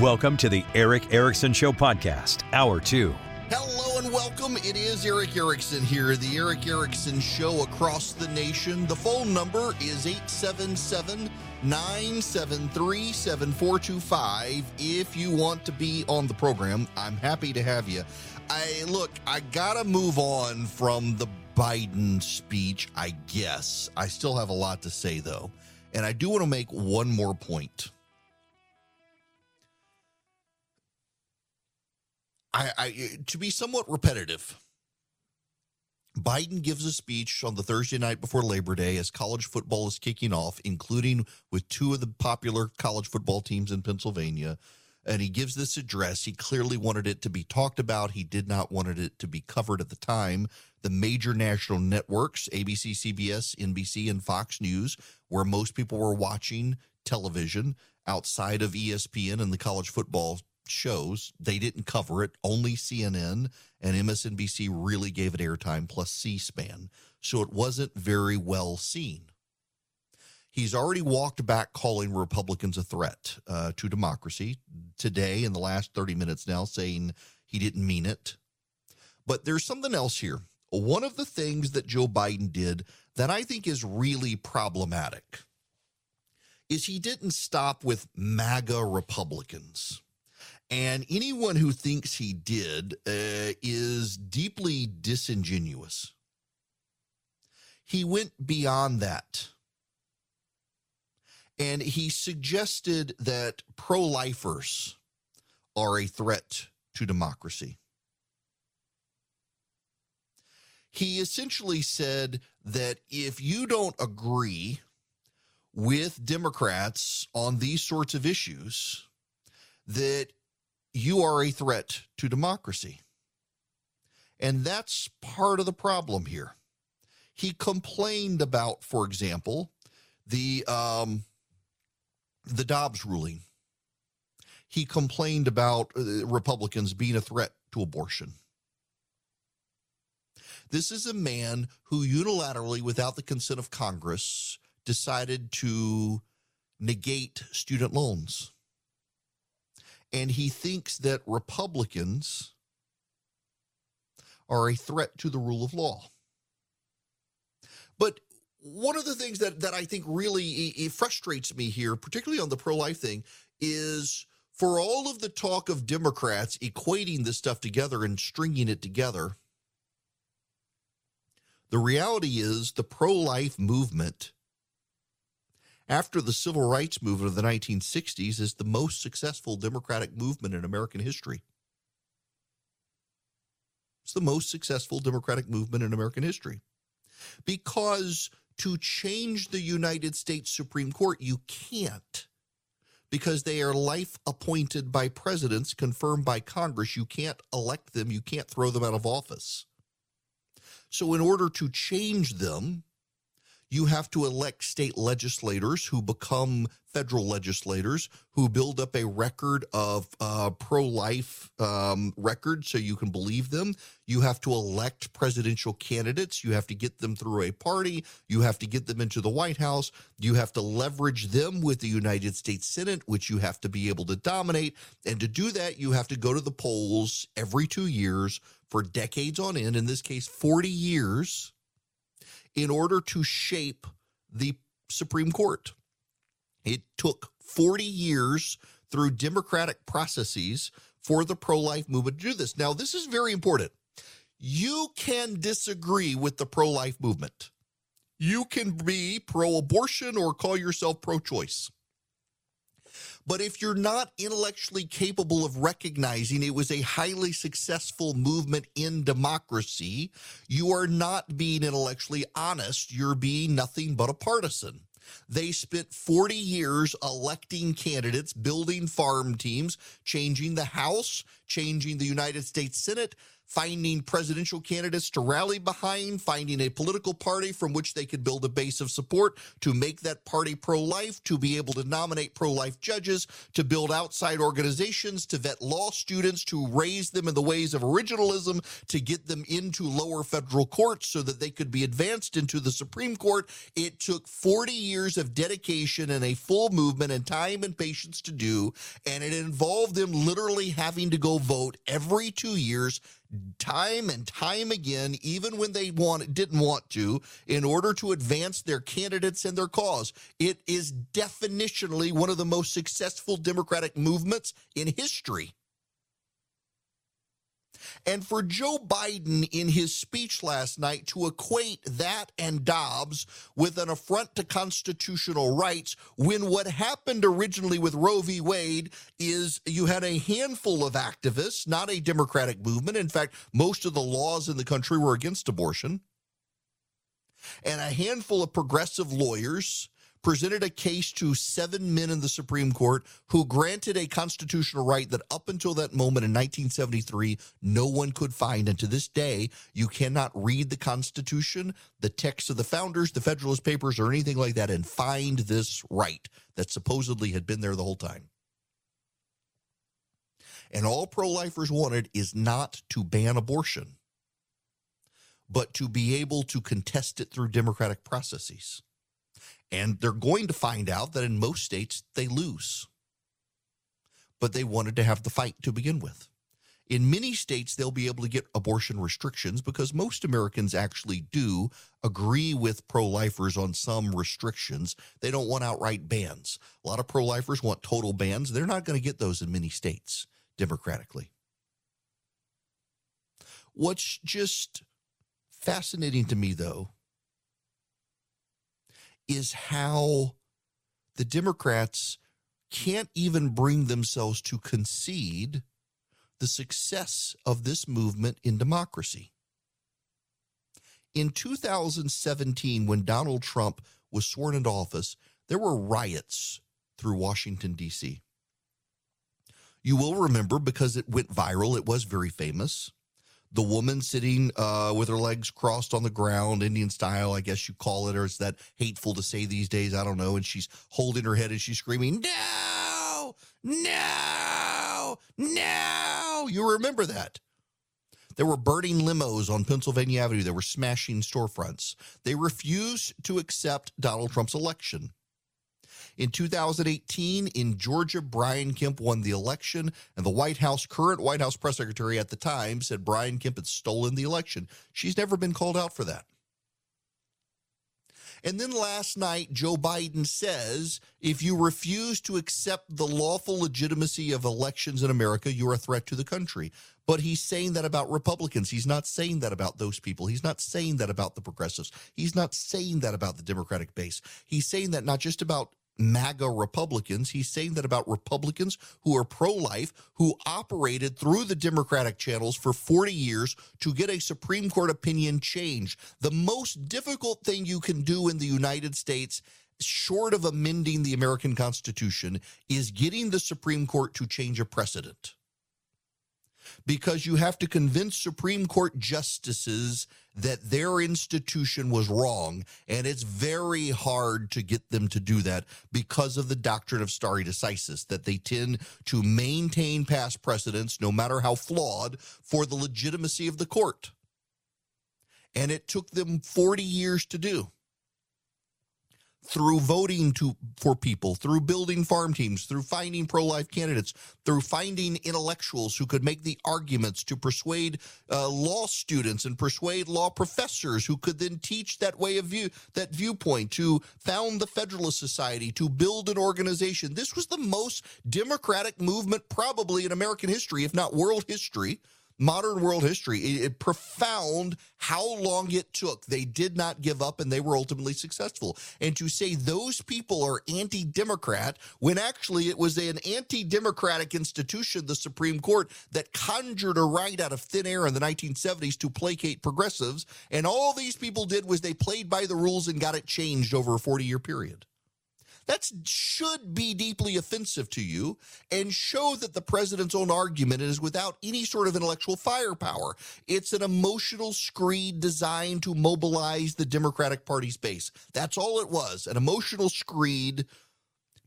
Welcome to the Eric Erickson Show podcast, Hour 2. Hello and welcome. It is Eric Erickson here, the Eric Erickson Show across the nation. The phone number is 877-973-7425. If you want to be on the program, I'm happy to have you. I gotta move on from the Biden speech, I guess. I still have a lot to say, though. And I do want to make one more point. To be somewhat repetitive, Biden gives a speech on the Thursday night before Labor Day as college football is kicking off, including with two of the popular college football teams in Pennsylvania. And he gives this address. He clearly wanted it to be talked about. He did not want it to be covered at the time. The major national networks, ABC, CBS, NBC, and Fox News, where most people were watching television outside of ESPN and the college football shows, they didn't cover it. Only CNN and MSNBC really gave it airtime, plus C-SPAN. So it wasn't very well seen. He's already walked back calling Republicans a threat to democracy today in the last 30 minutes now, saying he didn't mean it. But there's something else here. One of the things that Joe Biden did that I think is really problematic is he didn't stop with MAGA Republicans. And anyone who thinks he did is deeply disingenuous. He went beyond that. And he suggested that pro-lifers are a threat to democracy. He essentially said that if you don't agree with Democrats on these sorts of issues, that you are a threat to democracy. And that's part of the problem here. He complained about, for example, the Dobbs ruling. He complained about Republicans being a threat to abortion. This is a man who unilaterally, without the consent of Congress, decided to negate student loans. And he thinks that Republicans are a threat to the rule of law. But one of the things that I think really it frustrates me here, particularly on the pro-life thing, is for all of the talk of Democrats equating this stuff together and stringing it together, the reality is the pro-life movement after the civil rights movement of the 1960s is the most successful democratic movement in American history. It's the most successful democratic movement in American history. Because to change the United States Supreme Court, you can't, because they are life appointed by presidents, confirmed by Congress. You can't elect them. You can't throw them out of office. So in order to change them, you have to elect state legislators who become federal legislators who build up a record of pro-life record so you can believe them. You have to elect presidential candidates. You have to get them through a party. You have to get them into the White House. You have to leverage them with the United States Senate, which you have to be able to dominate. And to do that, you have to go to the polls every 2 years for decades on end, in this case, 40 years, in order to shape the Supreme Court. It took 40 years through democratic processes for the pro-life movement to do this. Now, this is very important. You can disagree with the pro-life movement. You can be pro-abortion or call yourself pro-choice. But if you're not intellectually capable of recognizing it was a highly successful movement in democracy, you are not being intellectually honest. You're being nothing but a partisan. They spent 40 years electing candidates, building farm teams, changing the House, changing the United States Senate. finding presidential candidates to rally behind, finding a political party from which they could build a base of support to make that party pro-life, to be able to nominate pro-life judges, to build outside organizations, to vet law students, to raise them in the ways of originalism, to get them into lower federal courts so that they could be advanced into the Supreme Court. It took 40 years of dedication and a full movement and time and patience to do, and it involved them literally having to go vote every 2 years, time and time again, even when they didn't want to, in order to advance their candidates and their cause. It is definitionally one of the most successful Democratic movements in history. And for Joe Biden in his speech last night to equate that and Dobbs with an affront to constitutional rights, when what happened originally with Roe v. Wade is you had a handful of activists, not a Democratic movement. In fact, most of the laws in the country were against abortion. And a handful of progressive lawyers presented a case to 7 men in the Supreme Court who granted a constitutional right that up until that moment in 1973, no one could find. And to this day, you cannot read the Constitution, the text of the founders, the Federalist Papers, or anything like that and find this right that supposedly had been there the whole time. And all pro-lifers wanted is not to ban abortion, but to be able to contest it through democratic processes. And they're going to find out that in most states they lose. But they wanted to have the fight to begin with. In many states, they'll be able to get abortion restrictions because most Americans actually do agree with pro-lifers on some restrictions. They don't want outright bans. A lot of pro-lifers want total bans. They're not going to get those in many states democratically. What's just fascinating to me, though, is how the Democrats can't even bring themselves to concede the success of this movement in democracy. In 2017, when Donald Trump was sworn into office, there were riots through Washington, D.C. You will remember because it went viral, it was very famous. The woman sitting with her legs crossed on the ground, Indian style, I guess you call it, or it's that hateful to say these days, I don't know, and she's holding her head and she's screaming, "No! No! No!" You remember that. There were burning limos on Pennsylvania Avenue. They were smashing storefronts. They refused to accept Donald Trump's election. In 2018, in Georgia, Brian Kemp won the election, and the White House, current White House press secretary at the time, said Brian Kemp had stolen the election. She's never been called out for that. And then last night, Joe Biden says, if you refuse to accept the lawful legitimacy of elections in America, you're a threat to the country. But he's saying that about Republicans. He's not saying that about those people. He's not saying that about the progressives. He's not saying that about the Democratic base. He's saying that not just about MAGA Republicans. He's saying that about Republicans who are pro-life, who operated through the Democratic channels for 40 years to get a Supreme Court opinion changed. The most difficult thing you can do in the United States, short of amending the American Constitution, is getting the Supreme Court to change a precedent. Because you have to convince Supreme Court justices that their institution was wrong, and it's very hard to get them to do that because of the doctrine of stare decisis, that they tend to maintain past precedents, no matter how flawed, for the legitimacy of the court. And it took them 40 years to do. Through voting for people, through building farm teams, through finding pro-life candidates, through finding intellectuals who could make the arguments to persuade law students and persuade law professors who could then teach that way of view, that viewpoint, to found the Federalist Society, to build an organization. This was the most democratic movement probably in American history, if not world history. Modern world history, it profound how long it took. They did not give up, and they were ultimately successful. And to say those people are anti-Democrat, when actually it was an anti-democratic institution, the Supreme Court, that conjured a right out of thin air in the 1970s to placate progressives, and all these people did was they played by the rules and got it changed over a 40-year period. That should be deeply offensive to you and show that the president's own argument is without any sort of intellectual firepower. It's an emotional screed designed to mobilize the Democratic Party's base. That's all it was, an emotional screed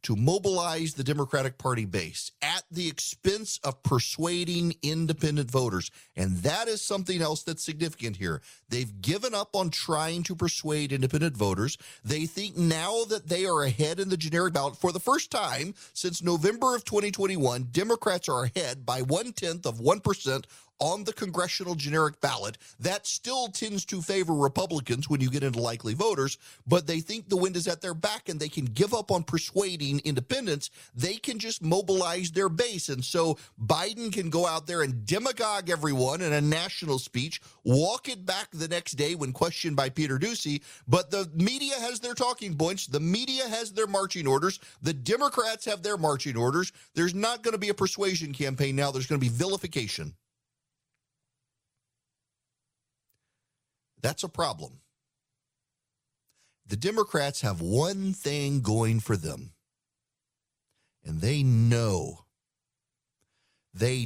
to mobilize the Democratic Party base at the expense of persuading independent voters. And that is something else that's significant here. They've given up on trying to persuade independent voters. They think now that they are ahead in the generic ballot. For the first time since November of 2021, Democrats are ahead by 0.1% on the congressional generic ballot. That still tends to favor Republicans when you get into likely voters, but they think the wind is at their back and they can give up on persuading independents. They can just mobilize their base. And so Biden can go out there and demagogue everyone in a national speech, walk it back the next day when questioned by Peter Doocy, but the media has their talking points. The media has their marching orders. The Democrats have their marching orders. There's not going to be a persuasion campaign now. There's going to be vilification. That's a problem. The Democrats have one thing going for them, and they know they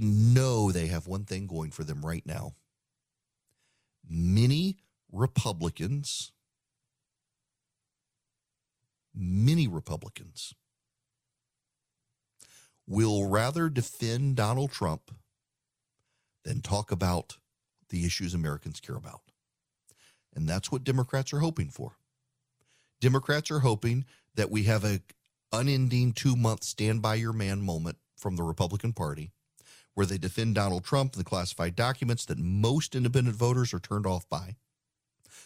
have one thing going for them right now. Many Republicans will rather defend Donald Trump than talk about the issues Americans care about. And that's what Democrats are hoping for. Democrats are hoping that we have an unending 2-month stand by your man moment from the Republican Party where they defend Donald Trump and the classified documents that most independent voters are turned off by.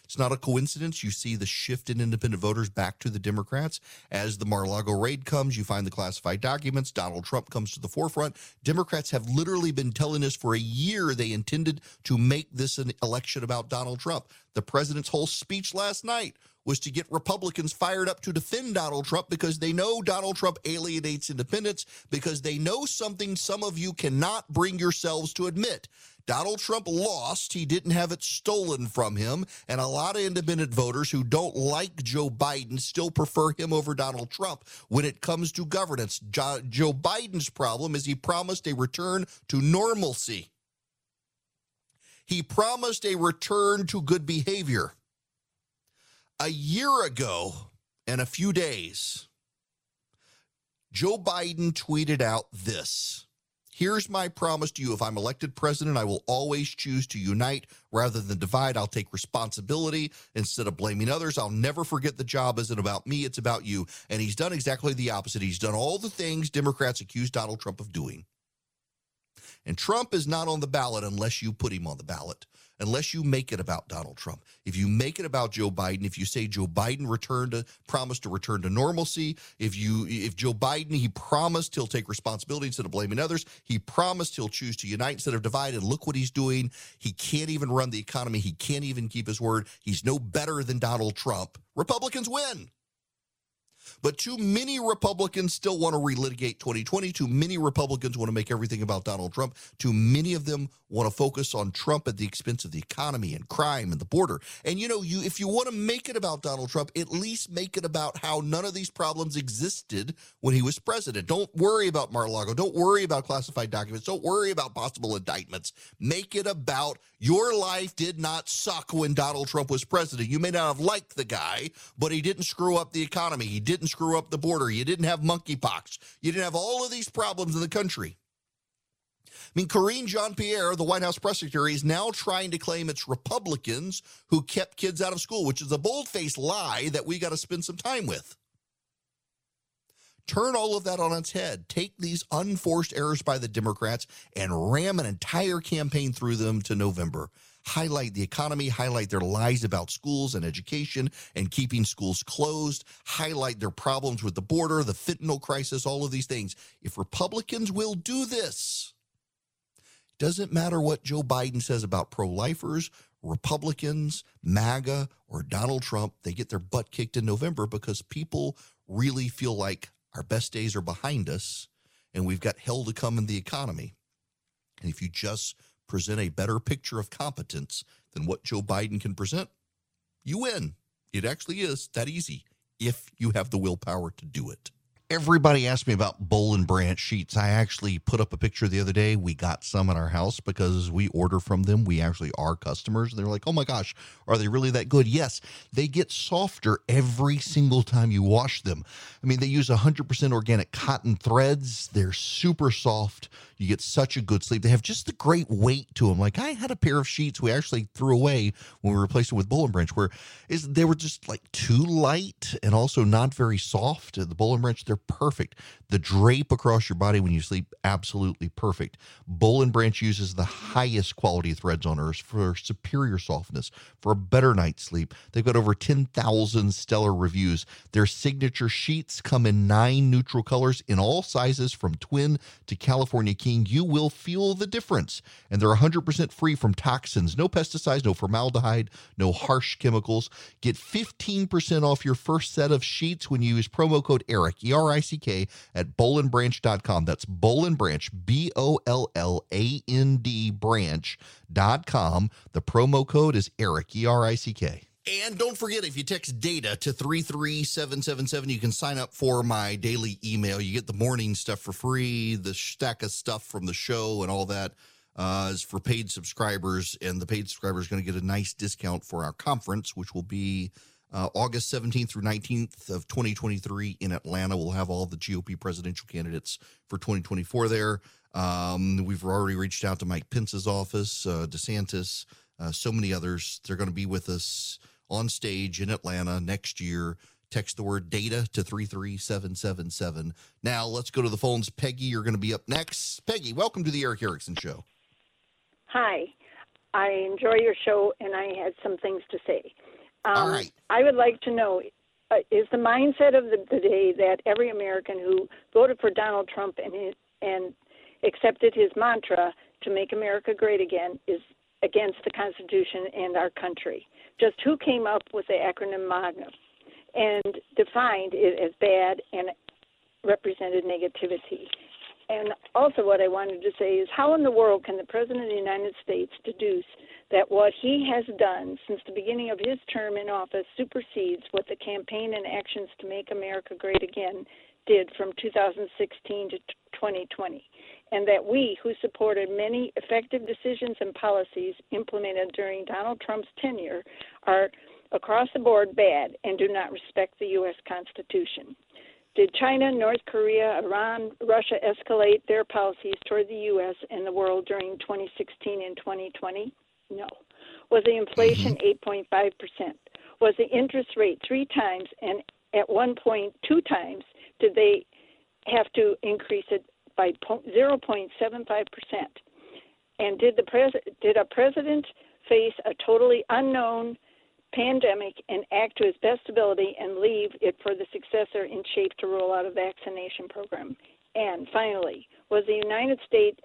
It's not a coincidence. You see the shift in independent voters back to the Democrats. As the Mar-a-Lago raid comes, you find the classified documents. Donald Trump comes to the forefront. Democrats have literally been telling us for a year they intended to make this an election about Donald Trump. The president's whole speech last night was to get Republicans fired up to defend Donald Trump because they know Donald Trump alienates independents, because they know something some of you cannot bring yourselves to admit. Donald Trump lost. He didn't have it stolen from him. And a lot of independent voters who don't like Joe Biden still prefer him over Donald Trump when it comes to governance. Joe Biden's problem is he promised a return to normalcy. He promised a return to good behavior. A year ago and a few days, Joe Biden tweeted out this. Here's my promise to you. If I'm elected president, I will always choose to unite rather than divide. I'll take responsibility instead of blaming others. I'll never forget the job isn't about me, it's about you. And he's done exactly the opposite. He's done all the things Democrats accuse Donald Trump of doing. And Trump is not on the ballot unless you put him on the ballot, unless you make it about Donald Trump. If you make it about Joe Biden, if you say Joe Biden promised to return to normalcy, if Joe Biden, he promised he'll take responsibility instead of blaming others, he promised he'll choose to unite instead of divide, and look what he's doing. He can't even run the economy. He can't even keep his word. He's no better than Donald Trump. Republicans win. But too many Republicans still want to relitigate 2020. Too many Republicans want to make everything about Donald Trump. Too many of them want to focus on Trump at the expense of the economy and crime and the border. And, if you want to make it about Donald Trump, at least make it about how none of these problems existed when he was president. Don't worry about Mar-a-Lago. Don't worry about classified documents. Don't worry about possible indictments. Make it about your life did not suck when Donald Trump was president. You may not have liked the guy, but he didn't screw up the economy. He didn't screw up the border. You didn't have monkeypox. You didn't have all of these problems in the country. Karine Jean-Pierre, the White House press secretary, is now trying to claim it's Republicans who kept kids out of school, which is a bold-faced lie that we got to spend some time with. Turn all of that on its head. Take these unforced errors by the Democrats and ram an entire campaign through them to November. Highlight the economy, highlight their lies about schools and education and keeping schools closed, highlight their problems with the border, the fentanyl crisis, all of these things. If Republicans will do this, it doesn't matter what Joe Biden says about pro-lifers, Republicans, MAGA, or Donald Trump, they get their butt kicked in November because people really feel like our best days are behind us and we've got hell to come in the economy. And if you just present a better picture of competence than what Joe Biden can present, you win. It actually is that easy. if you have the willpower to do it. Everybody asked me about Boll & Branch sheets. I actually put up a picture the other day. We got some in our house because we order from them. We actually are customers. They're like, oh my gosh, are they really that good? Yes, they get softer every single time you wash them. I mean, they use 100% organic cotton threads. They're super soft. You get such a good sleep. They have just the great weight to them. Like I had a pair of sheets we actually threw away when we replaced it with Boll & Branch, where they were just like too light and also not very soft. The Boll & Branch, they're perfect. The drape across your body when you sleep, absolutely perfect. Boll & Branch uses the highest quality threads on earth for superior softness, for a better night's sleep. They've got over 10,000 stellar reviews. Their signature sheets come in 9 neutral colors in all sizes from twin to California King. You will feel the difference. And they're 100% free from toxins. No pesticides, no formaldehyde, no harsh chemicals. Get 15% off your first set of sheets when you use promo code ERIC, ERICK, at bollandbranch.com. That's Boll & Branch, BOLLAND branch.com. The promo code is ERIC, ERICK. And don't forget, if you text DATA to 33777, you can sign up for my daily email. You get the morning stuff for free, the stack of stuff from the show and all that is for paid subscribers. And the paid subscriber is going to get a nice discount for our conference, which will be August 17th through 19th of 2023 in Atlanta. We'll have all the GOP presidential candidates for 2024 there. We've already reached out to Mike Pence's office, DeSantis, so many others. They're going to be with us on stage in Atlanta next year. Text the word DATA to 33777. Now let's go to the phones. Peggy, you're going to be up next. Peggy, welcome to the Eric Erickson Show. Hi. I enjoy your show, and I had some things to say. All right. I would like to know, is the mindset of the day that every American who voted for Donald Trump and accepted his mantra to make America great again is against the Constitution and our country? Just who came up with the acronym MAGNA and defined it as bad and represented negativity? And also what I wanted to say is, how in the world can the President of the United States deduce that what he has done since the beginning of his term in office supersedes what the campaign and actions to make America great again did from 2016 to 2020, and that we, who supported many effective decisions and policies implemented during Donald Trump's tenure, are across the board bad and do not respect the U.S. Constitution? Did China, North Korea, Iran, Russia escalate their policies toward the U.S. and the world during 2016 and 2020? No. Was the inflation 8.5%? Was the interest rate 3 times, and at one point 2 times? Did they have to increase it by 0.75%? And did a president face a totally unknown pandemic and act to his best ability and leave it for the successor in shape to roll out a vaccination program? And finally, was the United States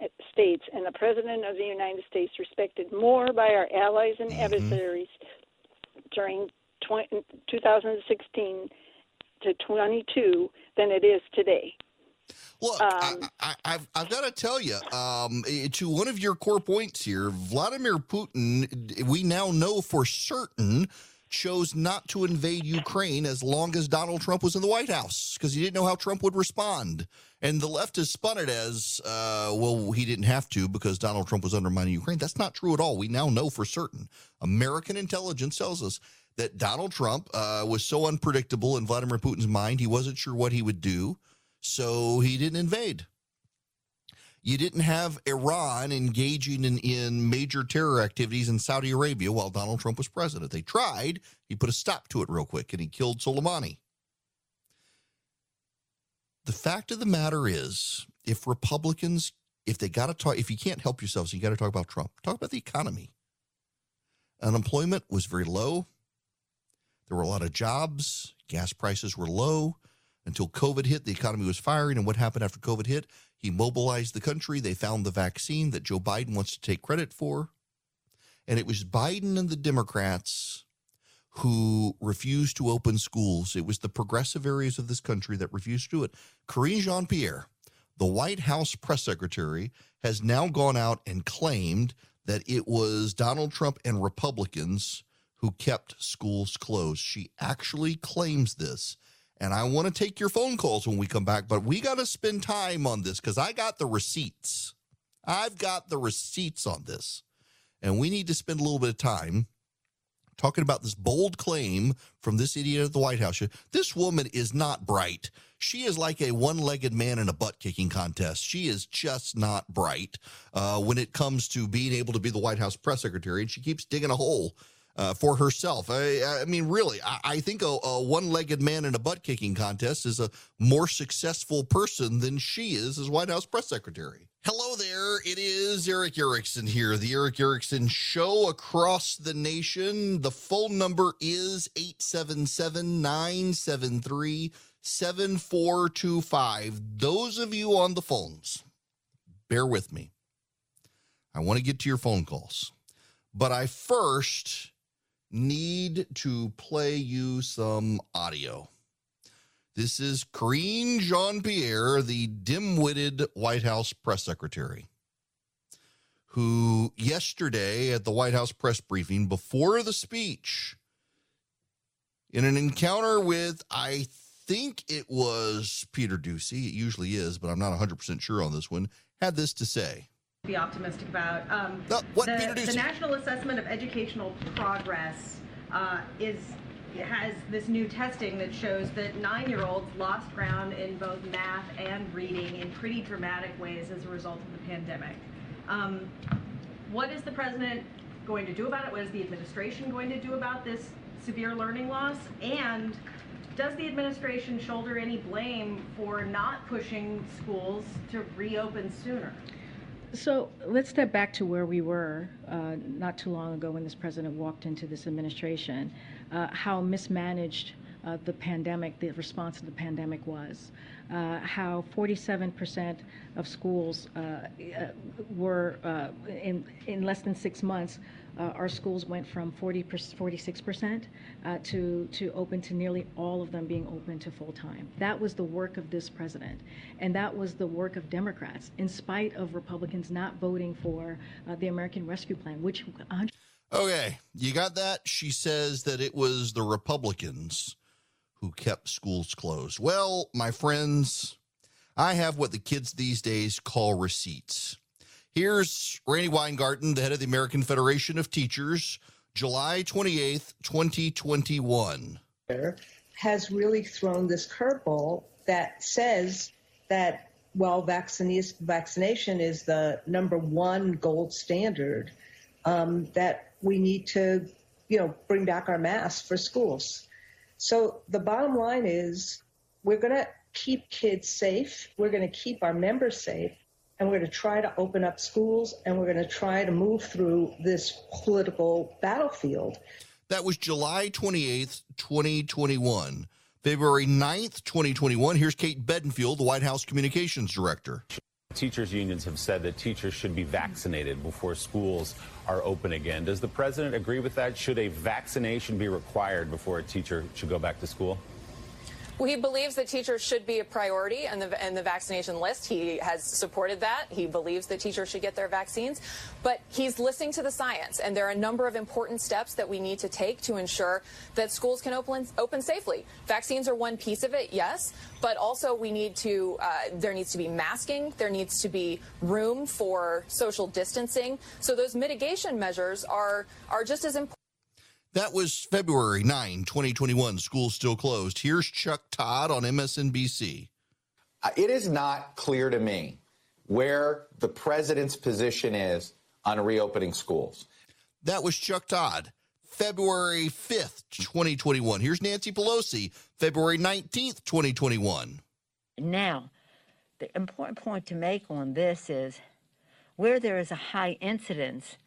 and the President of the United States respected more by our allies and adversaries during 2016 to 22 than it is today? Look, I've got to tell you, to one of your core points here, Vladimir Putin, we now know for certain, chose not to invade Ukraine as long as Donald Trump was in the White House because he didn't know how Trump would respond. And the left has spun it as, well, he didn't have to because Donald Trump was undermining Ukraine. That's not true at all. We now know for certain. American intelligence tells us that Donald Trump was so unpredictable in Vladimir Putin's mind, he wasn't sure what he would do. So he didn't invade. You didn't have Iran engaging in major terror activities in Saudi Arabia while Donald Trump was president. They tried. He put a stop to it real quick, and he killed Soleimani. The fact of the matter is, if Republicans, if they got to talk, if you can't help yourselves, you got to talk about Trump. Talk about the economy. Unemployment was very low. There were a lot of jobs. Gas prices were low. Until COVID hit, the economy was firing. And what happened after COVID hit? He mobilized the country. They found the vaccine that Joe Biden wants to take credit for. And it was Biden and the Democrats who refused to open schools. It was the progressive areas of this country that refused to do it. Karine Jean-Pierre, the White House press secretary, has now gone out and claimed that it was Donald Trump and Republicans who kept schools closed. She actually claims this. And I want to take your phone calls when we come back, but we got to spend time on this because I got the receipts. I've got the receipts on this. And we need to spend a little bit of time talking about this bold claim from this idiot at the White House. This woman is not bright. She is like a one-legged man in a butt-kicking contest. She is just not bright when it comes to being able to be the White House press secretary, and she keeps digging a hole for herself. I mean, really, I think a one-legged man in a butt-kicking contest is a more successful person than she is as White House press secretary. Hello there, it is Eric Erickson here, the Eric Erickson Show across the nation. The phone number is 877-973-7425. Those of you on the phones, bear with me. I want to get to your phone calls, but I first need to play you some audio. This is Karine Jean-Pierre, the dim-witted White House press secretary, who yesterday at the White House press briefing before the speech, in an encounter with, I think it was Peter Doocy, it usually is, but I'm not 100% sure on this one, had this to say. Be optimistic about the National Assessment of Educational Progress has this new testing that shows that 9-year-olds lost ground in both math and reading in pretty dramatic ways as a result of the pandemic. What is the president going to do about it? What is the administration going to do about this severe learning loss? And does the administration shoulder any blame for not pushing schools to reopen sooner? So let's step back to where we were not too long ago when this president walked into this administration, how mismanaged the pandemic, the response to the pandemic was, how 47% of schools were in less than 6 months. Our schools went from 46% to open to nearly all of them being open to full time. That was the work of this president, and that was the work of Democrats, in spite of Republicans not voting for the American Rescue Plan, which. Okay, you got that? She says that it was the Republicans who kept schools closed. Well, my friends, I have what the kids these days call receipts. Here's Randy Weingarten, the head of the American Federation of Teachers, July 28th, 2021. Has really thrown this curveball that says that while vaccination is the number one gold standard, that we need to, bring back our masks for schools. So the bottom line is we're going to keep kids safe. We're going to keep our members safe. And we're going to try to open up schools, and we're going to try to move through this political battlefield. That was July 28th, 2021. February 9th, 2021, here's Kate Beddenfield, the White House communications director. Teachers' unions have said that teachers should be vaccinated before schools are open again. Does the president agree with that? Should a vaccination be required before a teacher should go back to school? Well, he believes that teachers should be a priority and the vaccination list. He has supported that. He believes that teachers should get their vaccines. But he's listening to the science, and there are a number of important steps that we need to take to ensure that schools can open safely. Vaccines are one piece of it, yes, but also we need to, there needs to be masking. There needs to be room for social distancing. So those mitigation measures are just as important. That was February 9, 2021. Schools still closed. Here's Chuck Todd on MSNBC. It is not clear to me where the president's position is on reopening schools. That was Chuck Todd, February 5th, 2021. Here's Nancy Pelosi, February 19th, 2021. Now, the important point to make on this is where there is a high incidence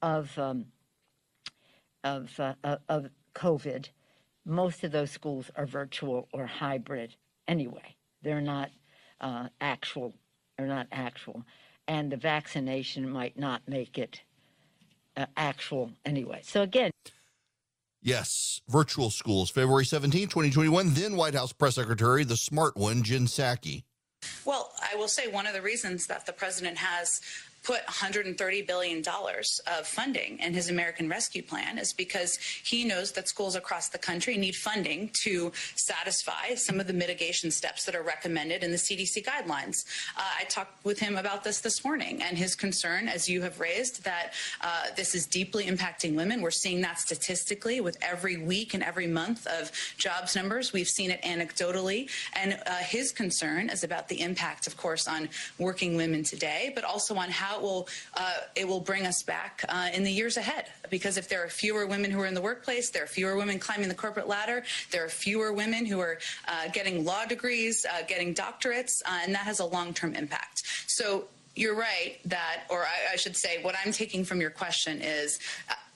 of COVID, most of those schools are virtual or hybrid anyway. They're not actual, and the vaccination might not make it actual anyway. So again, yes, virtual schools, February 17, 2021. Then White House press secretary, the smart one, Jen Psaki. Well, I will say one of the reasons that the president has put $130 billion of funding in his American Rescue Plan is because he knows that schools across the country need funding to satisfy some of the mitigation steps that are recommended in the CDC guidelines. I talked with him about this morning, and his concern, as you have raised, that this is deeply impacting women. We're seeing that statistically with every week and every month of jobs numbers. We've seen it anecdotally. And his concern is about the impact, of course, on working women today, but also on how it will bring us back in the years ahead. Because if there are fewer women who are in the workplace, there are fewer women climbing the corporate ladder, there are fewer women who are getting law degrees, getting doctorates, and that has a long-term impact. So you're right that, or I should say, what I'm taking from your question is,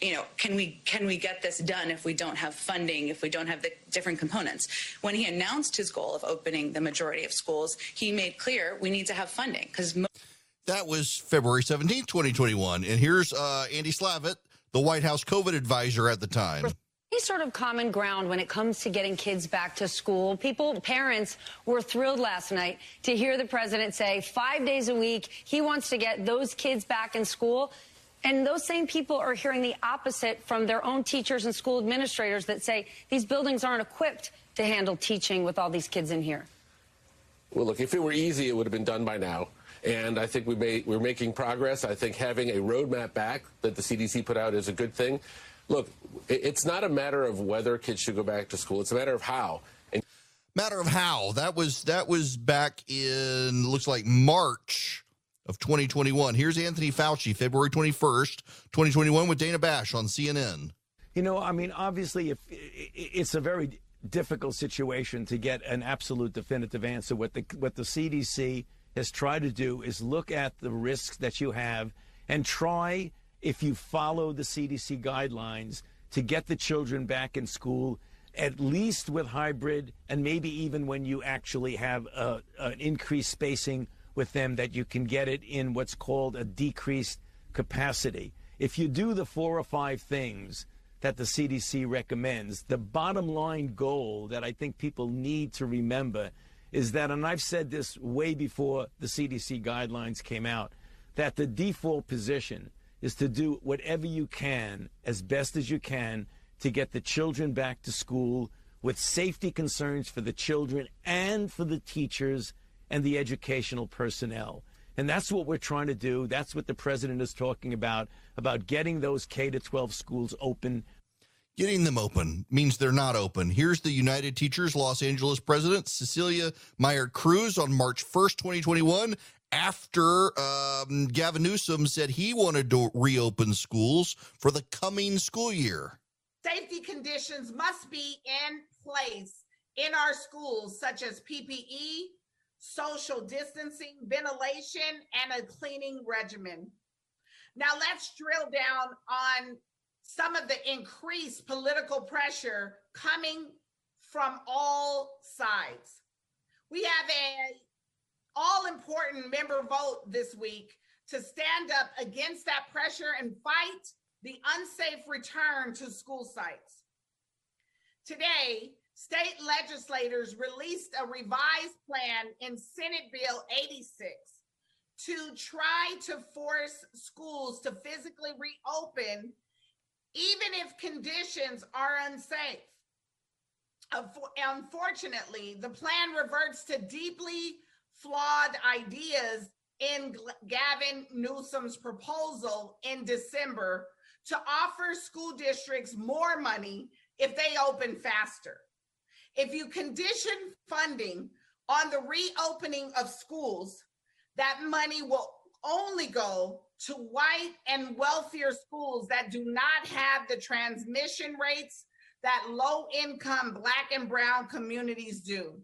you know, can we get this done if we don't have funding, if we don't have the different components? When he announced his goal of opening the majority of schools, he made clear we need to have funding. Because that was February 17, 2021. And here's Andy Slavitt, the White House COVID advisor at the time. Any sort of common ground when it comes to getting kids back to school. Parents were thrilled last night to hear the president say 5 days a week he wants to get those kids back in school. And those same people are hearing the opposite from their own teachers and school administrators that say these buildings aren't equipped to handle teaching with all these kids in here. Well, look, if it were easy, it would have been done by now. And I think we're making progress. I think having a roadmap back that the CDC put out is a good thing. Look, it's not a matter of whether kids should go back to school. It's a matter of how. And matter of how. That was back in, looks like, March of 2021. Here's Anthony Fauci, February 21st, 2021, with Dana Bash on CNN. You know, I mean, obviously, if it's a very difficult situation to get an absolute definitive answer. What the CDC has tried to do is look at the risks that you have and try, if you follow the CDC guidelines, to get the children back in school, at least with hybrid, and maybe even when you actually have an increased spacing with them, that you can get it in what's called a decreased capacity. If you do the 4 or 5 things that the CDC recommends, the bottom line goal that I think people need to remember is that, and I've said this way before the CDC guidelines came out, that the default position is to do whatever you can, as best as you can, to get the children back to school with safety concerns for the children and for the teachers and the educational personnel. And that's what we're trying to do. That's what the president is talking about getting those K-12 schools open. Getting them open means they're not open. Here's the United Teachers Los Angeles president, Cecilia Meyer-Cruz, on March 1st, 2021, after Gavin Newsom said he wanted to reopen schools for the coming school year. Safety conditions must be in place in our schools, such as PPE, social distancing, ventilation, and a cleaning regimen. Now let's drill down on some of the increased political pressure coming from all sides. We have an all-important member vote this week to stand up against that pressure and fight the unsafe return to school sites. Today, state legislators released a revised plan in Senate Bill 86 to try to force schools to physically reopen, even if conditions are unsafe. Unfortunately, the plan reverts to deeply flawed ideas in Gavin Newsom's proposal in December to offer school districts more money if they open faster. If you condition funding on the reopening of schools, that money will only go to white and wealthier schools that do not have the transmission rates that low-income Black and brown communities do.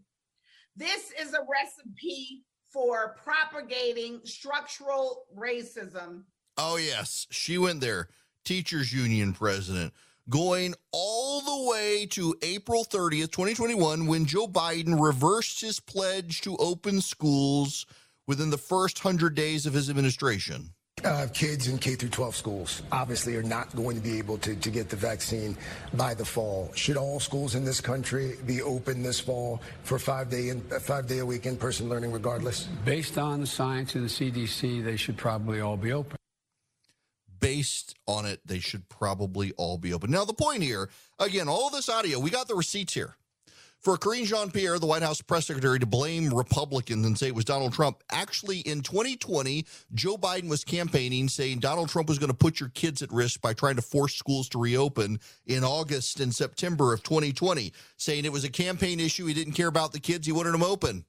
This is a recipe for propagating structural racism. Oh, yes. She went there. Teachers Union president, going all the way to April 30th, 2021, when Joe Biden reversed his pledge to open schools within the first 100 days of his administration. Kids in K through 12 schools obviously are not going to be able to get the vaccine by the fall. Should all schools in this country be open this fall for five day a week in-person learning regardless? Based on the science and the CDC, they should probably all be open. Based on it, they should probably all be open. Now, the point here, again, all this audio, we got the receipts here. For Karine Jean-Pierre, the White House press secretary, to blame Republicans and say it was Donald Trump. Actually, in 2020, Joe Biden was campaigning saying Donald Trump was going to put your kids at risk by trying to force schools to reopen in August and September of 2020, saying it was a campaign issue. He didn't care about the kids. He wanted them open.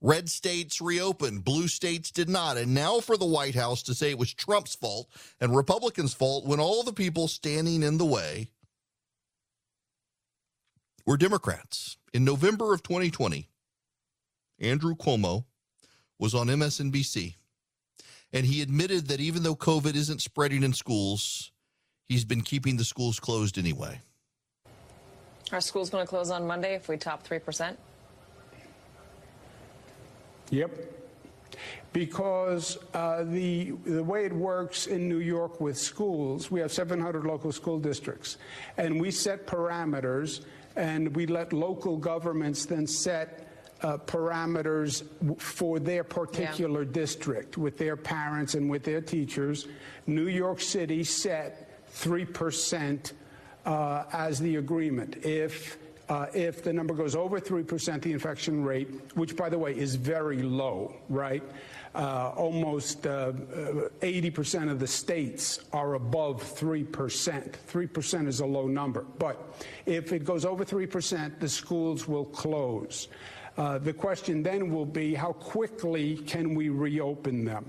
Red states reopened, blue states did not. And now for the White House to say it was Trump's fault and Republicans' fault when all the people standing in the way were Democrats. In November of 2020, Andrew Cuomo was on MSNBC, and he admitted that even though COVID isn't spreading in schools, he's been keeping the schools closed anyway. Are schools going to close on Monday if we top 3%? Yep. Because the way it works in New York with schools, we have 700 local school districts, and we set parameters, and we let local governments then set parameters for their particular district with their parents and with their teachers. New York City set 3% as the agreement. If the number goes over 3%, the infection rate, which, by the way, is very low, right? Almost 80% of the states are above 3%. 3% is a low number. But if it goes over 3%, the schools will close. The question then will be, how quickly can we reopen them?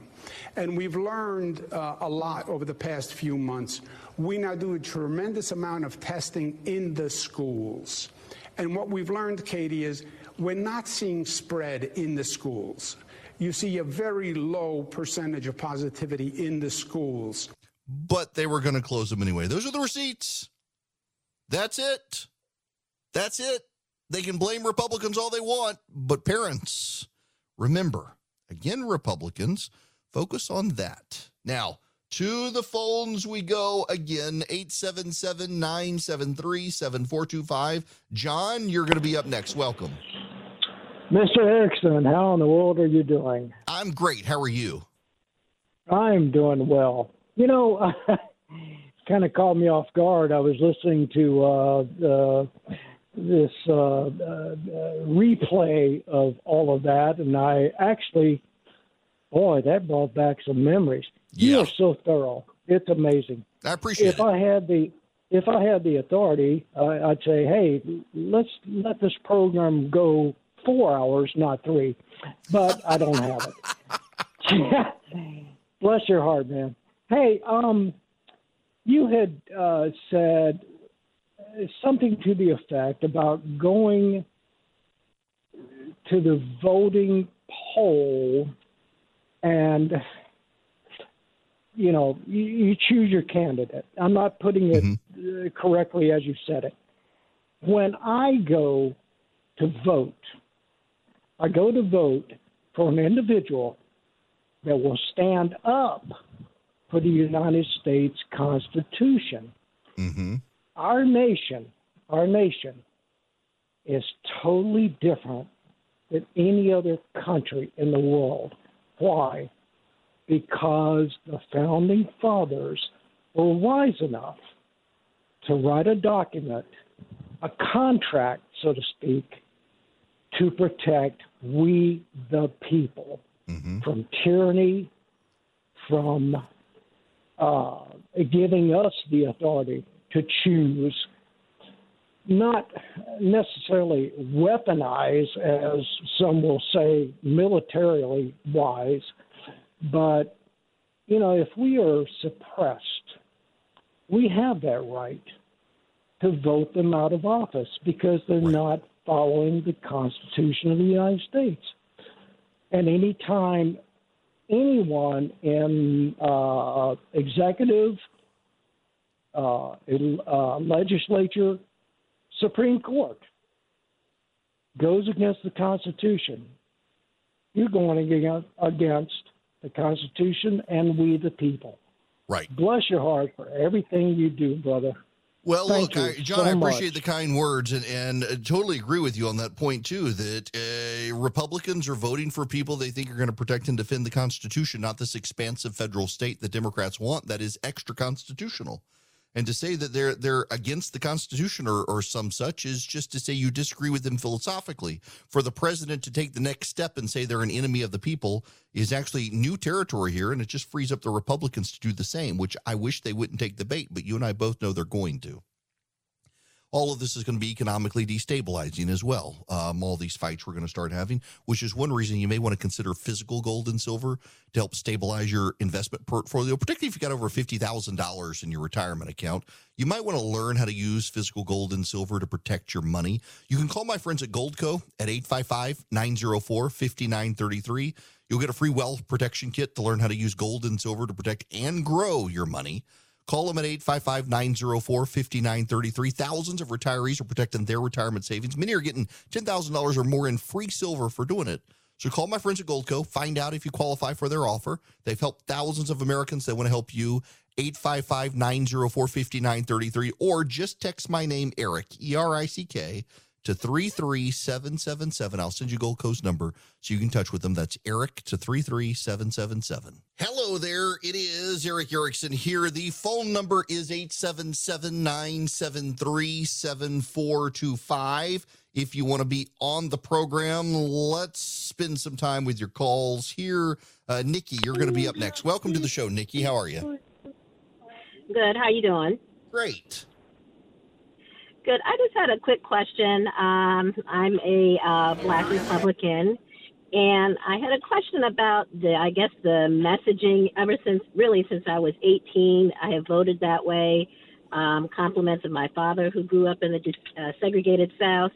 And we've learned a lot over the past few months. We now do a tremendous amount of testing in the schools. And what we've learned, Katie, is we're not seeing spread in the schools. You see a very low percentage of positivity in the schools. But they were going to close them anyway. Those are the receipts. That's it. That's it. They can blame Republicans all they want, but parents, remember, again, Republicans, focus on that. Now, to the phones we go again, 877-973-7425. John, you're going to be up next. Welcome. Mr. Erickson, how in the world are you doing? I'm great. How are you? I'm doing well. You know, kind of caught me off guard. I was listening to this replay of all of that, and I actually, boy, that brought back some memories. Yeah. You are so thorough; it's amazing. I appreciate it. If I had the authority, I'd say, hey, let's let this program go 4 hours, not 3. But I don't have it. Bless your heart, man. Hey, you had said something to the effect about going to the voting poll and, you know, you choose your candidate. I'm not putting it correctly as you said it. When I go to vote, I go to vote for an individual that will stand up for the United States Constitution. Mm-hmm. Our nation is totally different than any other country in the world. Why? Because the Founding Fathers were wise enough to write a document, a contract, so to speak, to protect we the people from tyranny, from giving us the authority to choose, not necessarily weaponize, as some will say, militarily wise, but, you know, if we are suppressed, we have that right to vote them out of office because they're not following the Constitution of the United States. And any time anyone in executive, legislature, Supreme Court goes against the Constitution, you're going against the Constitution, and we the people. Right. Bless your heart for everything you do, brother. Well, Thank you, John, I appreciate the kind words, and totally agree with you on that point, too, that Republicans are voting for people they think are going to protect and defend the Constitution, not this expansive federal state that Democrats want that is extra-constitutional. And to say that they're against the Constitution or some such is just to say you disagree with them philosophically. For the president to take the next step and say they're an enemy of the people is actually new territory here, and it just frees up the Republicans to do the same, which I wish they wouldn't take the bait, but you and I both know they're going to. All of this is going to be economically destabilizing as well, all these fights we're going to start having, which is one reason you may want to consider physical gold and silver to help stabilize your investment portfolio, particularly if you've got over $50,000 in your retirement account. You might want to learn how to use physical gold and silver to protect your money. You can call my friends at Goldco at 855-904-5933. You'll get a free wealth protection kit to learn how to use gold and silver to protect and grow your money. Call them at 855-904-5933. Thousands of retirees are protecting their retirement savings. Many are getting $10,000 or more in free silver for doing it. So call my friends at Goldco. Find out if you qualify for their offer. They've helped thousands of Americans. They want to help you. 855-904-5933. Or just text my name, Eric, E-R-I-C-K, to 33777. I'll send you Goldco's number so you can touch with them. That's Eric to 33777. Hello there. It is Eric Erickson here. The phone number is 877-973-7425. If you want to be on the program, let's spend some time with your calls here. Nikki, you're going to be up next. Welcome to the show, Nikki. How are you? Good. How you doing? Great. Good. I just had a quick question. I'm a Black Republican, and I had a question about the messaging since I was 18. I have voted that way. Compliments of my father, who grew up in the segregated South.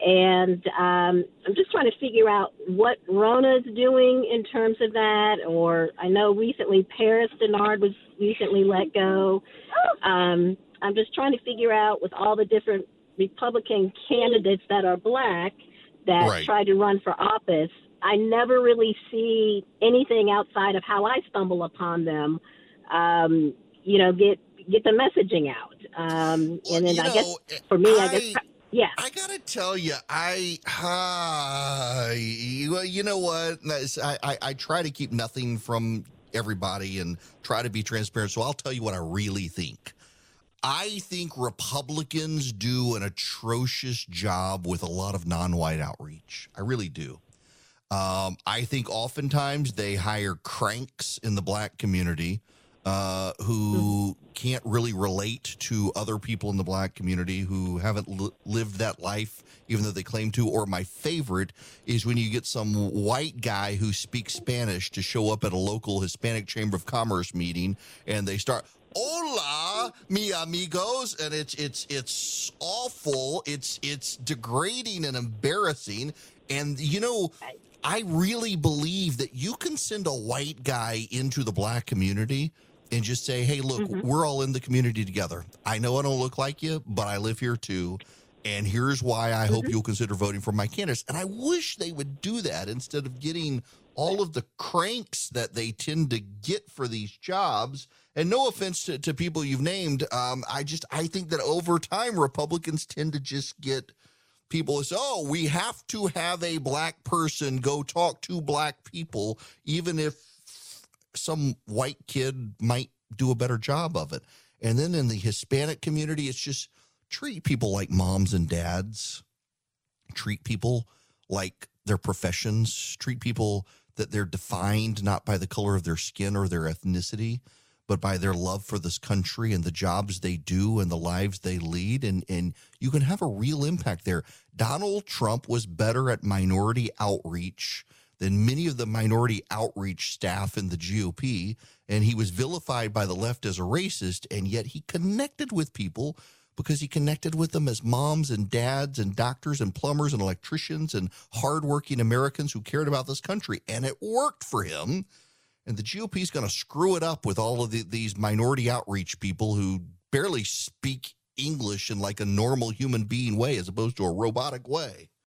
And I'm just trying to figure out what Rona's doing in terms of that. Or I know recently Paris Denard was recently let go. I'm just trying to figure out, with all the different Republican candidates that are Black that try to run for office, I never really see anything outside of how I stumble upon them, get the messaging out. Yeah. I got to tell you, I try to keep nothing from everybody and try to be transparent. So I'll tell you what I really think. I think Republicans do an atrocious job with a lot of non-white outreach. I really do. I think oftentimes they hire cranks in the Black community who can't really relate to other people in the Black community who haven't lived that life, even though they claim to. Or my favorite is when you get some white guy who speaks Spanish to show up at a local Hispanic Chamber of Commerce meeting, and they start... Hola, mi amigos, and it's awful. It's degrading and embarrassing. And I really believe that you can send a white guy into the Black community and just say, "Hey, look, we're all in the community together. I know I don't look like you, but I live here too. And here's why I hope you'll consider voting for my candidates." And I wish they would do that instead of getting all of the cranks that they tend to get for these jobs. And no offense to people you've named, I think that over time Republicans tend to just get people who say, "Oh, we have to have a Black person go talk to Black people, even if some white kid might do a better job of it." And then in the Hispanic community, it's just treat people like moms and dads, treat people like their professions, treat people that they're defined not by the color of their skin or their ethnicity, but by their love for this country and the jobs they do and the lives they lead. And you can have a real impact there. Donald Trump was better at minority outreach than many of the minority outreach staff in the GOP. And he was vilified by the left as a racist. And yet he connected with people because he connected with them as moms and dads and doctors and plumbers and electricians and hardworking Americans who cared about this country. And it worked for him. And the GOP is going to screw it up with all of these minority outreach people who barely speak English in like a normal human being way as opposed to a robotic way.